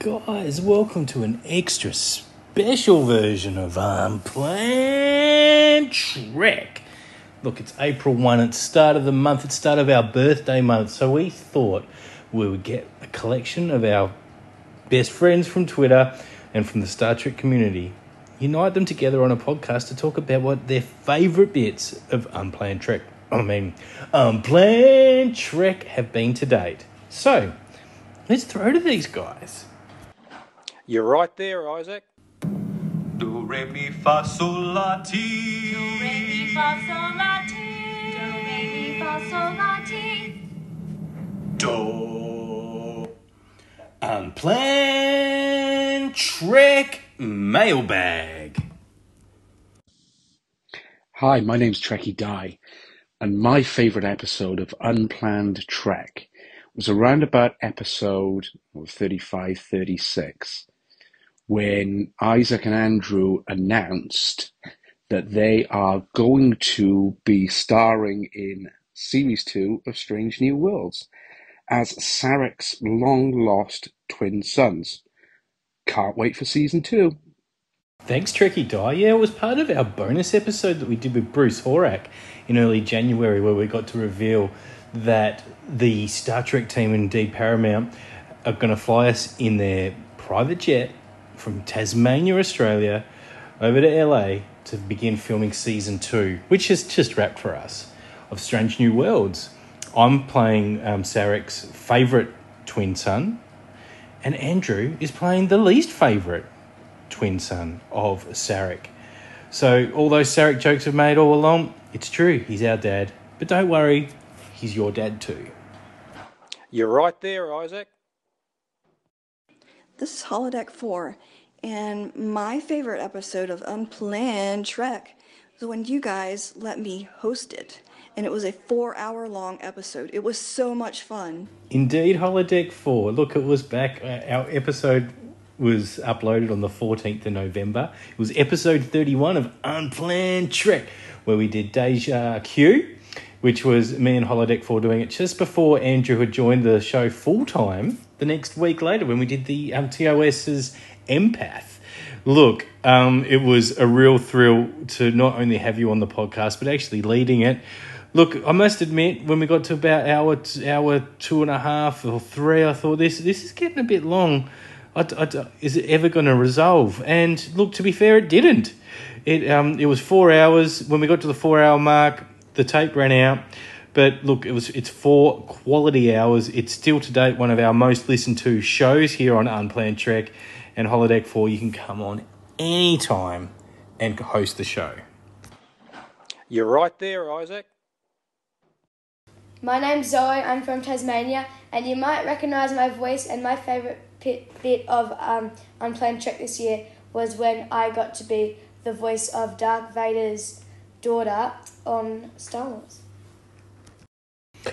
Guys, welcome to an extra special version of I'm Playing Trek. Look, it's April 1, it's start of the month, it's start of our birthday month, so we thought we would get a collection of our best friends from Twitter and from the Star Trek community, unite them together on a podcast to talk about what their favourite bits of I'm Playing Trek have been to date. So, let's throw to these guys. You're right there, Isaac. Do, re, mi, fa, sol, la, ti. Do, re, mi, fa, sol, la, ti. Do, re, mi, fa, sol, la, ti. Do. I'm Playing Trek Mailbag. Hi, my name's Trekkie Dye, and my favourite episode of Unplanned Trek was around about episode 35, 36. When Isaac and Andrew announced that they are going to be starring in Series 2 of Strange New Worlds as Sarek's long-lost twin sons. Can't wait for Season 2. Thanks, Trekkie Dye. Yeah, it was part of our bonus episode that we did with Bruce Horak in early January, where we got to reveal that the Star Trek team and indeed Paramount are going to fly us in their private jet from Tasmania, Australia, over to LA to begin filming Season 2, which has just wrapped for us, of Strange New Worlds. I'm playing Sarek's favourite twin son, and Andrew is playing the least favourite twin son of Sarek. So all those Sarek jokes I've made all along, it's true, he's our dad. But don't worry, he's your dad too. You're right there, Isaac. This is Holodeck 4, and my favorite episode of Unplanned Trek was when you guys let me host it, and it was a 4-hour-long episode. It was so much fun. Indeed, Holodeck 4. Look, it was back. Our episode was uploaded on the 14th of November. It was episode 31 of Unplanned Trek, where we did Deja Q, which was me and Holodeck 4 doing it just before Andrew had joined the show full-time the next week later when we did the TOS's Empath. Look, it was a real thrill to not only have you on the podcast, but actually leading it. Look, I must admit, when we got to about hour 2.5 or 3, I thought, this is getting a bit long. Is it ever going to resolve? And look, to be fair, it didn't. It was 4 hours. When we got to the 4-hour mark, the tape ran out, but look, it's 4 quality hours. It's still to date one of our most listened to shows here on Unplanned Trek, and Holodeck 4, you can come on any time and host the show. You're right there, Isaac. My name's Zoe, I'm from Tasmania, and you might recognise my voice, and my favourite bit of Unplanned Trek this year was when I got to be the voice of Darth Vader's daughter on Star Wars.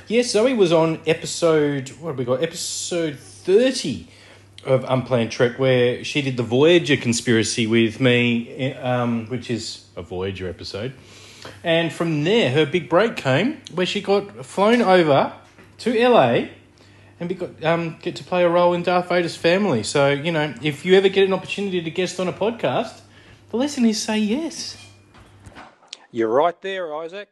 Yes, Zoe was on episode, what have we got? Episode 30 of Unplanned Trek, where she did the Voyager conspiracy with me, which is a Voyager episode. And from there, her big break came, where she got flown over to LA and get to play a role in Darth Vader's family. So, you know, if you ever get an opportunity to guest on a podcast, the lesson is say yes. You're right there, Isaac.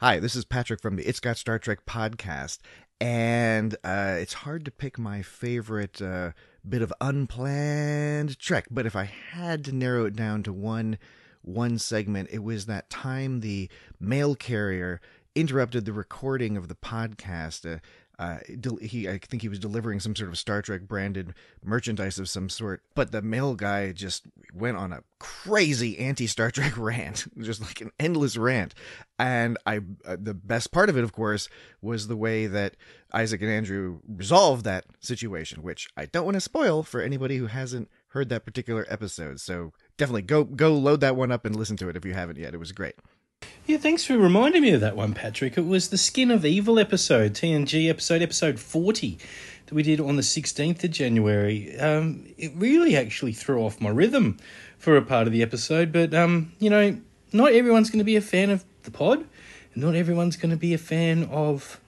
Hi, this is Patrick from the It's Got Star Trek podcast, and it's hard to pick my favorite bit of Unplanned Trek, but if I had to narrow it down to one segment, it was that time the mail carrier interrupted the recording of the podcast. I think he was delivering some sort of Star Trek branded merchandise of some sort, but the mail guy just went on a crazy anti-Star Trek rant, just like an endless rant. And the best part of it, of course, was the way that Isaac and Andrew resolved that situation, which I don't want to spoil for anybody who hasn't heard that particular episode. So definitely go load that one up and listen to it if you haven't yet. It was great. Yeah, thanks for reminding me of that one, Patrick. It was the Skin of Evil episode, TNG episode 40, that we did on the 16th of January. It really actually threw off my rhythm for a part of the episode, but, you know, not everyone's going to be a fan of the pod, and not everyone's going to be a fan of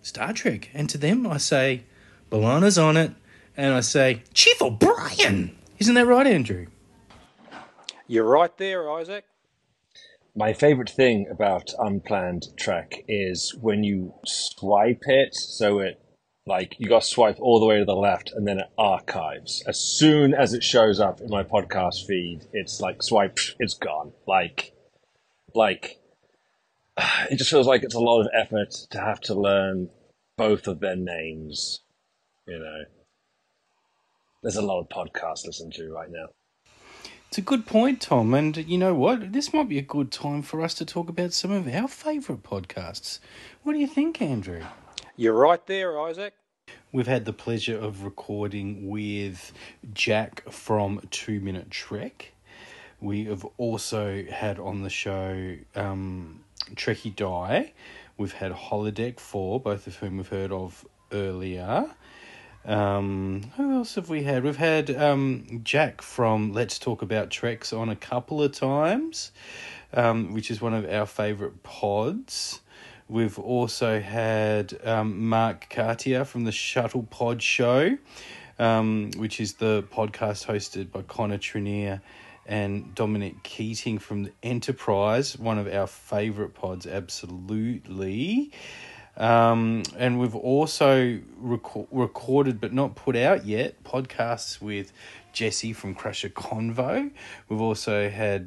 Star Trek. And to them, I say, Balana's on it, and I say, Chief O'Brien. Isn't that right, Andrew? You're right there, Isaac. My favourite thing about Unplanned Track is when you swipe it, so it, like, you got to swipe all the way to the left, and then it archives. As soon as it shows up in my podcast feed, it's like, swipe, it's gone. Like, it just feels like it's a lot of effort to have to learn both of their names, you know. There's a lot of podcasts to listen to right now. It's a good point, Tom, and you know what? This might be a good time for us to talk about some of our favourite podcasts. What do you think, Andrew? You're right there, Isaac. We've had the pleasure of recording with Jack from 2 Minute Trek. We have also had on the show Trekkie Die. We've had Holodeck 4, both of whom we've heard of earlier. Who else have we had? We've had Jack from Let's Talk About Treks on a couple of times, which is one of our favourite pods. We've also had Mark Cartier from the Shuttle Pod Show, which is the podcast hosted by Connor Trenier and Dominic Keating from the Enterprise, one of our favourite pods, absolutely. And we've also recorded but not put out yet podcasts with Jesse from Crusher Convo. We've also had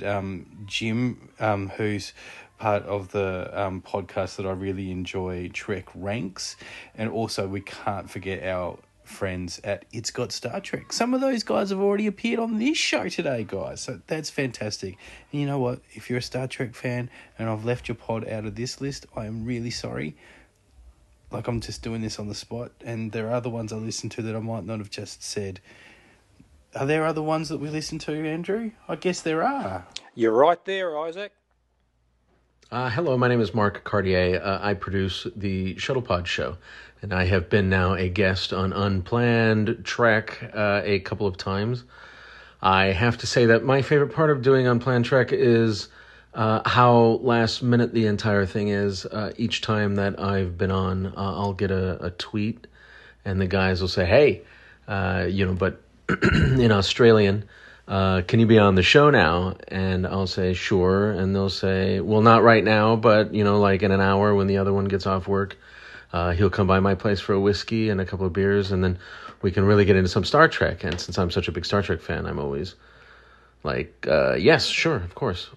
Jim, who's part of the podcast that I really enjoy, Trek Ranks. And also we can't forget our friends at It's Got Star Trek. Some of those guys have already appeared on this show today, guys, so that's fantastic. And you know what? If you're a Star Trek fan and I've left your pod out of this list, I am really sorry. Like, I'm just doing this on the spot, and there are other ones I listened to that I might not have just said. Are there other ones that we listened to, Andrew? I guess there are. You're right there, Isaac. Hello, my name is Mark Cartier. I produce the Shuttlepod Show, and I have been now a guest on Unplanned Track a couple of times. I have to say that my favorite part of doing Unplanned Track is how last minute the entire thing is. Each time that I've been on, I'll get a tweet, and the guys will say, hey, but in Australian, can you be on the show now? And I'll say, sure. And they'll say, well, not right now, but, like in an hour when the other one gets off work, he'll come by my place for a whiskey and a couple of beers, and then we can really get into some Star Trek. And since I'm such a big Star Trek fan, I'm always like, yes, sure, of course.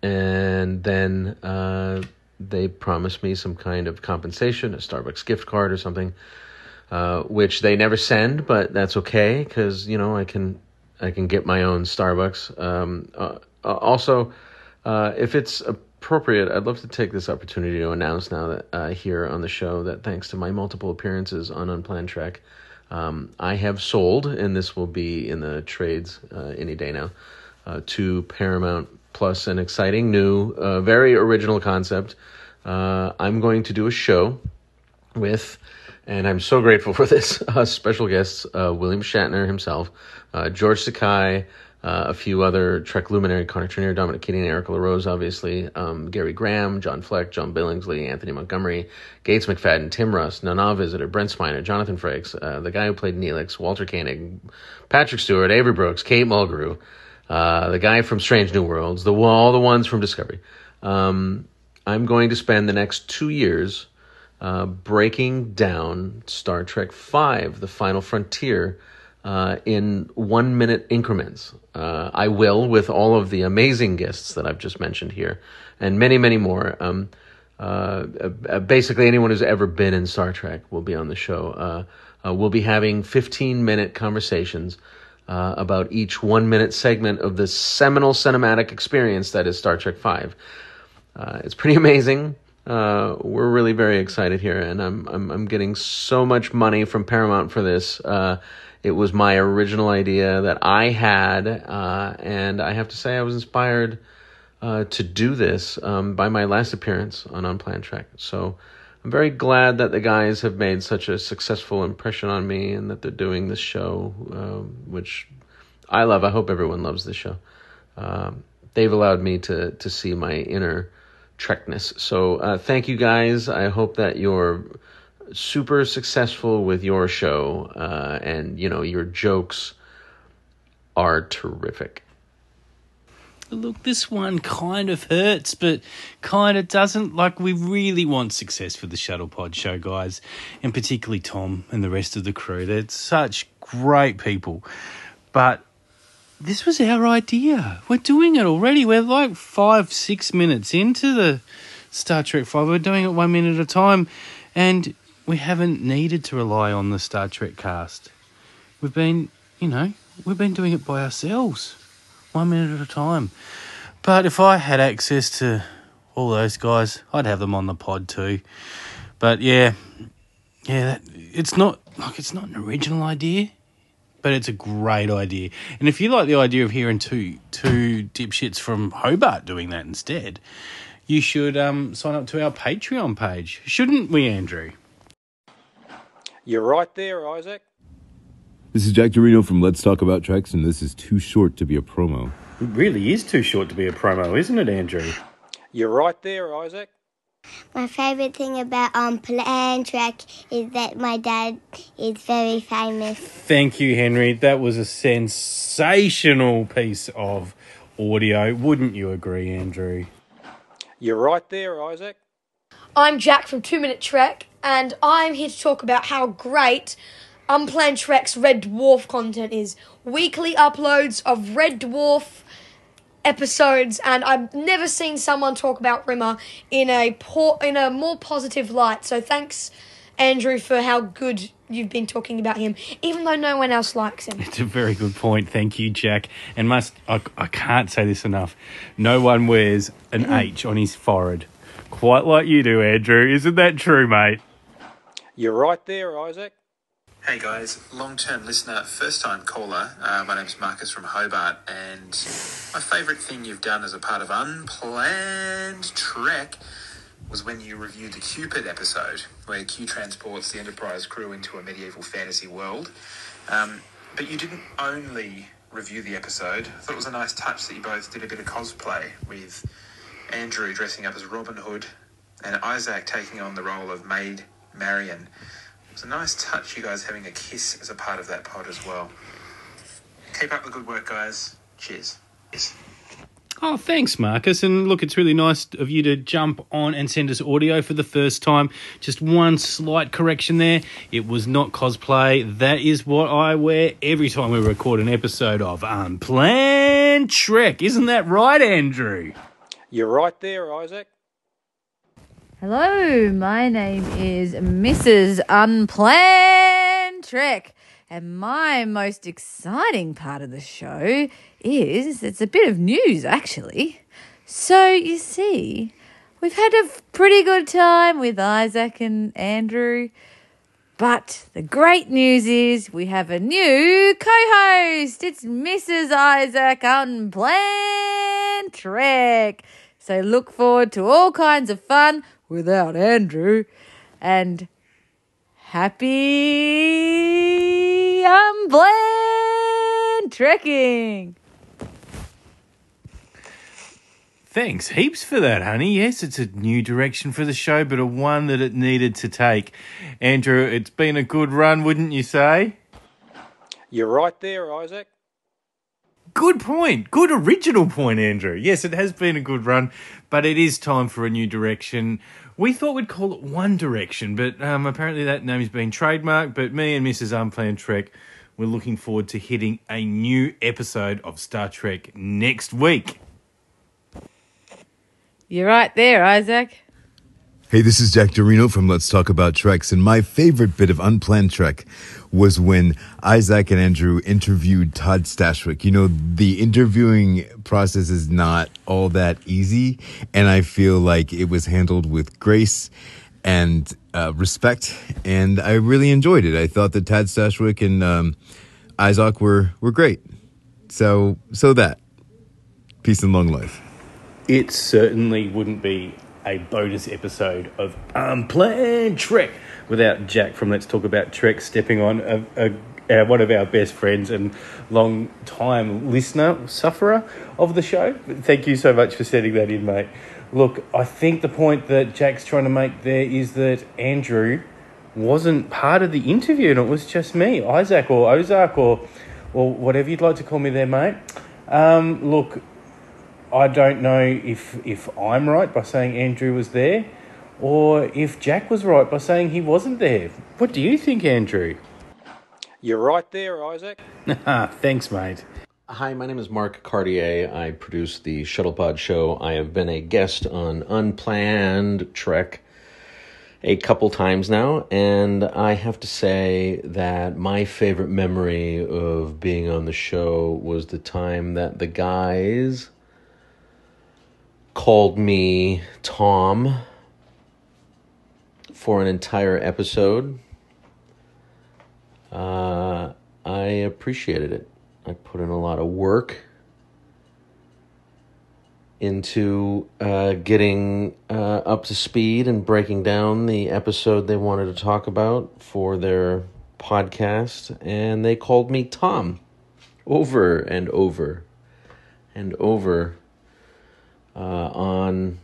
And then they promised me some kind of compensation, a Starbucks gift card or something, which they never send, but that's okay, because I can get my own Starbucks. Also, if it's appropriate, I'd love to take this opportunity to announce now that here on the show that thanks to my multiple appearances on Unplanned Track, I have sold, and this will be in the trades any day now, to Paramount Plus, an exciting new, very original concept. I'm going to do a show with, and I'm so grateful for this, special guests, William Shatner himself, George Takei, a few other Trek luminary, Connor Trenier, Dominic Keating, Erica LaRose, obviously, Gary Graham, John Fleck, John Billingsley, Anthony Montgomery, Gates McFadden, Tim Russ, Nana Visitor, Brent Spiner, Jonathan Frakes, the guy who played Neelix, Walter Koenig, Patrick Stewart, Avery Brooks, Kate Mulgrew, the guy from Strange New Worlds, all the ones from Discovery. I'm going to spend the next 2 years breaking down Star Trek V, The Final Frontier, in 1 minute increments. I will, with all of the amazing guests that I've just mentioned here, and many, many more. Basically anyone who's ever been in Star Trek will be on the show. We'll be having 15-minute conversations about each 1 minute segment of the seminal cinematic experience that is Star Trek V. It's pretty amazing. We're really very excited here, and I'm getting so much money from Paramount for this. It was my original idea that I had, and I have to say I was inspired to do this by my last appearance on Unplanned Track. So I'm very glad that the guys have made such a successful impression on me and that they're doing this show, which I love. I hope everyone loves this show. They've allowed me to see my inner Trekness. So thank you, guys. I hope that your super successful with your show, and you know your jokes are terrific. Look, this one kind of hurts, but kind of doesn't. Like, we really want success for the Shuttlepod Show, guys, and particularly Tom and the rest of the crew. They're such great people, but this was our idea. We're doing it already. We're like 5-6 minutes into the Star Trek 5. We're doing it 1 minute at a time, and we haven't needed to rely on the Star Trek cast. We've been, you know, we've been doing it by ourselves. 1 minute at a time. But if I had access to all those guys, I'd have them on the pod too. But yeah, it's not an original idea, but it's a great idea. And if you like the idea of hearing two dipshits from Hobart doing that instead, you should sign up to our Patreon page, shouldn't we, Andrew? You're right there, Isaac. This is Jack Dorino from Let's Talk About Treks, and this is too short to be a promo. It really is too short to be a promo, isn't it, Andrew? You're right there, Isaac. My favourite thing about Plan Trek is that my dad is very famous. Thank you, Henry. That was a sensational piece of audio. Wouldn't you agree, Andrew? You're right there, Isaac. I'm Jack from 2 Minute Trek, and I'm here to talk about how great Unplanned Trek's Red Dwarf content is. Weekly uploads of Red Dwarf episodes, and I've never seen someone talk about Rimmer in a more positive light. So thanks, Andrew, for how good you've been talking about him, even though no one else likes him. It's a very good point. Thank you, Jack. And I can't say this enough. No one wears an H on his forehead quite like you do, Andrew. Isn't that true, mate? You're right there, Isaac. Hey guys, long-term listener, first-time caller. My name's Marcus from Hobart, and my favourite thing you've done as a part of Unplanned Trek was when you reviewed the Cupid episode, where Q transports the Enterprise crew into a medieval fantasy world. But you didn't only review the episode. I thought it was a nice touch that you both did a bit of cosplay, with Andrew dressing up as Robin Hood and Isaac taking on the role of Maid Marian. It was a nice touch, you guys having a kiss as a part of that pod as well. Keep up the good work, guys. Cheers. Yes. Oh, thanks, Marcus. And look, it's really nice of you to jump on and send us audio for the first time. Just one slight correction there. It was not cosplay. That is what I wear every time we record an episode of Unplanned Trek. Isn't that right, Andrew? You're right there, Isaac. Hello, my name is Mrs. Unplanned Trek, and my most exciting part of the show is, it's a bit of news actually. So you see, we've had a pretty good time with Isaac and Andrew, but the great news is we have a new co-host. It's Mrs. Isaac Unplanned Trek. So look forward to all kinds of fun without Andrew, and happy Unplanned Trekking. Thanks heaps for that, honey. Yes, it's a new direction for the show, but a one that it needed to take. Andrew, it's been a good run, wouldn't you say? You're right there, Isaac. Good point. Good original point, Andrew. Yes, it has been a good run, but it is time for a new direction. We thought we'd call it One Direction, but apparently that name's been trademarked. But me and Mrs. Unplanned Trek, we're looking forward to hitting a new episode of Star Trek next week. You're right there, Isaac. Hey, this is Jack Dorino from Let's Talk About Treks, and my favorite bit of Unplanned Trek was when Isaac and Andrew interviewed Todd Stashwick. You know, the interviewing process is not all that easy, and I feel like it was handled with grace and respect, and I really enjoyed it. I thought that Todd Stashwick and Isaac were great. So that. Peace and long life. It certainly wouldn't be a bonus episode of Unplanned Trek without Jack from Let's Talk About Trek stepping on, one of our best friends and long-time listener, sufferer of the show. Thank you so much for setting that in, mate. Look, I think the point that Jack's trying to make there is that Andrew wasn't part of the interview, and it was just me, Isaac or Ozark or whatever you'd like to call me there, mate. Look, I don't know if I'm right by saying Andrew was there, or if Jack was right by saying he wasn't there. What do you think, Andrew? You're right there, Isaac. Thanks, mate. Hi, my name is Mark Cartier. I produce the ShuttlePod show. I have been a guest on Unplanned Trek a couple times now, and I have to say that my favorite memory of being on the show was the time that the guys called me Tom for an entire episode. I appreciated it. I put in a lot of work into getting up to speed and breaking down the episode they wanted to talk about for their podcast, and they called me Tom over and over and over on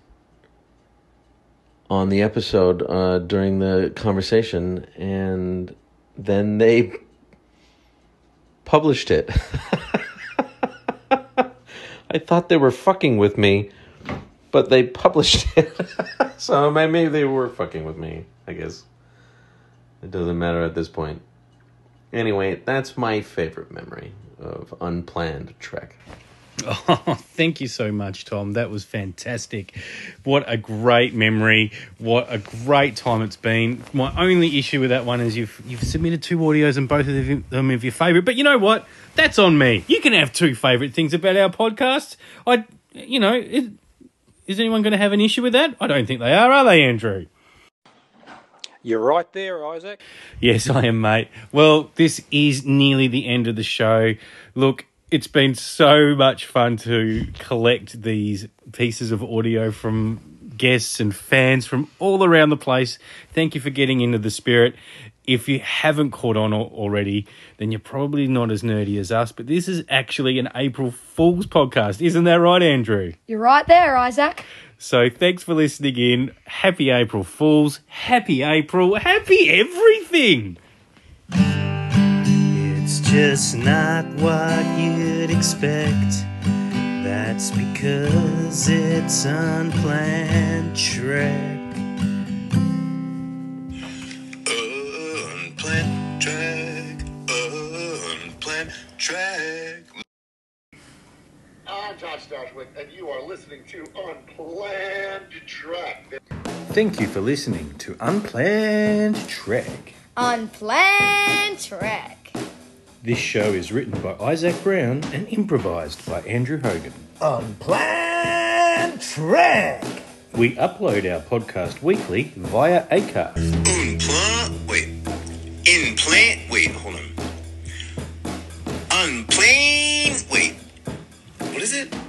the episode during the conversation, and then they published it. I thought they were fucking with me, but they published it. So maybe they were fucking with me, I guess. It doesn't matter at this point. Anyway, that's my favorite memory of Unplanned Trek. Oh, thank you so much, Tom. That was fantastic. What a great memory. What a great time it's been. My only issue with that one is you've submitted two audios and both of them of your favourite. But you know what? That's on me. You can have two favourite things about our podcast. Is anyone going to have an issue with that? I don't think they are they, Andrew? You're right there, Isaac. Yes, I am, mate. Well, this is nearly the end of the show. Look, it's been so much fun to collect these pieces of audio from guests and fans from all around the place. Thank you for getting into the spirit. If you haven't caught on already, then you're probably not as nerdy as us, but this is actually an April Fool's podcast. Isn't that right, Andrew? You're right there, Isaac. So thanks for listening in. Happy April Fools. Happy April. Happy everything. It's just not what you'd expect. That's because it's Unplanned Trek. Unplanned Trek. Unplanned Trek. I'm Josh Dashwick, and you are listening to Unplanned Trek. Thank you for listening to Unplanned Trek. Unplanned Trek. This show is written by Isaac Brown and improvised by Andrew Hogan. Unplanned Trek! We upload our podcast weekly via Acast.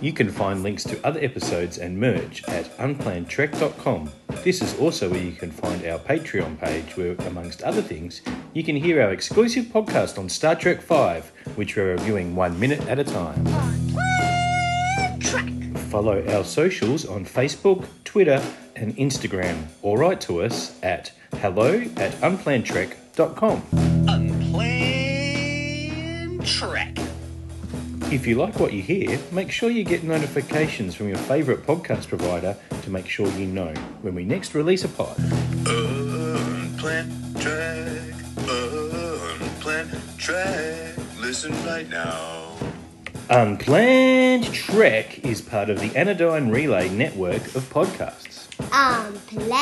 You can find links to other episodes and merch at unplannedtrek.com. This is also where you can find our Patreon page where, amongst other things, you can hear our exclusive podcast on Star Trek V, which we're reviewing 1 minute at a time. Unplanned Trek! Follow our socials on Facebook, Twitter and Instagram, or write to us at hello@unplannedtrek.com. Unplanned Trek! If you like what you hear, make sure you get notifications from your favourite podcast provider to make sure you know when we next release a pod. Unplanned Trek, Unplanned Trek, listen right now. Unplanned Trek is part of the Anodyne Relay network of podcasts. Unplanned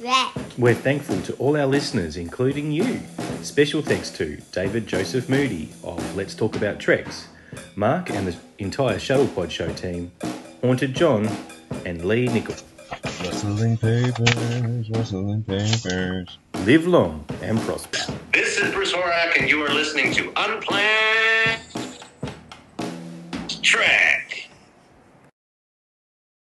Trek. We're thankful to all our listeners, including you. Special thanks to David Joseph Moody of Let's Talk About Treks, Mark and the entire ShuttlePod show team, Haunted John, and Lee Nichol. Rustling papers. Live long and prosper. This is Bruce Horak, and you are listening to Unplanned Treks.